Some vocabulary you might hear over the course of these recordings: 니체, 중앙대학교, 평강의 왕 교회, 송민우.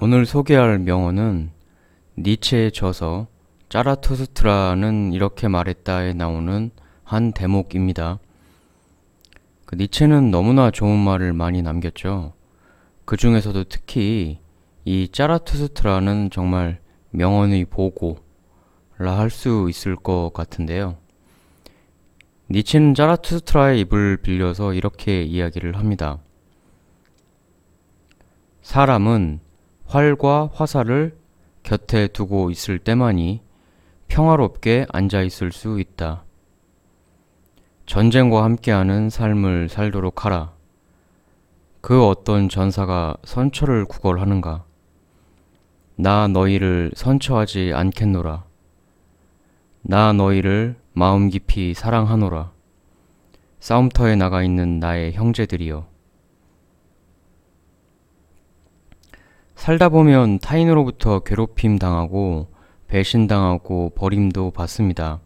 오늘 소개할 명언은 니체의 저서 짜라투스트라는 이렇게 말했다에 나오는 한 대목입니다. 니체는 너무나 좋은 말을 많이 남겼죠. 그 중에서도 특히 이 짜라투스트라는 정말 명언의 보고라 할 수 있을 것 같은데요. 니체는 짜라투스트라의 입을 빌려서 이렇게 이야기를 합니다. 사람은 활과 화살을 곁에 두고 있을 때만이 평화롭게 앉아 있을 수 있다. 전쟁과 함께하는 삶을 살도록 하라. 그 어떤 전사가 선처를 구걸하는가? 나 너희를 선처하지 않겠노라. 나 너희를 마음 깊이 사랑하노라. 싸움터에 나가 있는 나의 형제들이여. 살다 보면 타인으로부터 괴롭힘 당하고 배신당하고 버림도 받습니다.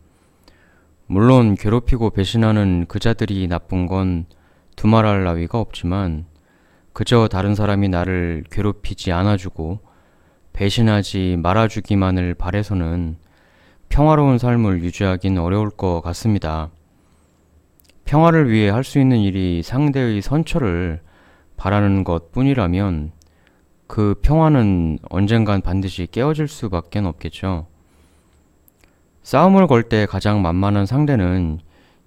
물론 괴롭히고 배신하는 그자들이 나쁜 건 두말할 나위가 없지만 그저 다른 사람이 나를 괴롭히지 않아주고 배신하지 말아주기만을 바래서는 평화로운 삶을 유지하긴 어려울 것 같습니다. 평화를 위해 할 수 있는 일이 상대의 선처를 바라는 것 뿐이라면 그 평화는 언젠간 반드시 깨어질 수밖에 없겠죠. 싸움을 걸 때 가장 만만한 상대는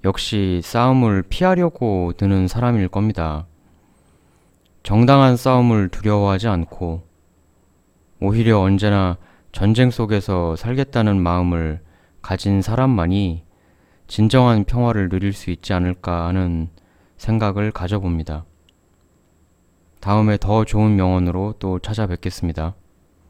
역시 싸움을 피하려고 드는 사람일 겁니다. 정당한 싸움을 두려워하지 않고 오히려 언제나 전쟁 속에서 살겠다는 마음을 가진 사람만이 진정한 평화를 누릴 수 있지 않을까 하는 생각을 가져봅니다. 다음에 더 좋은 명언으로 또 찾아뵙겠습니다.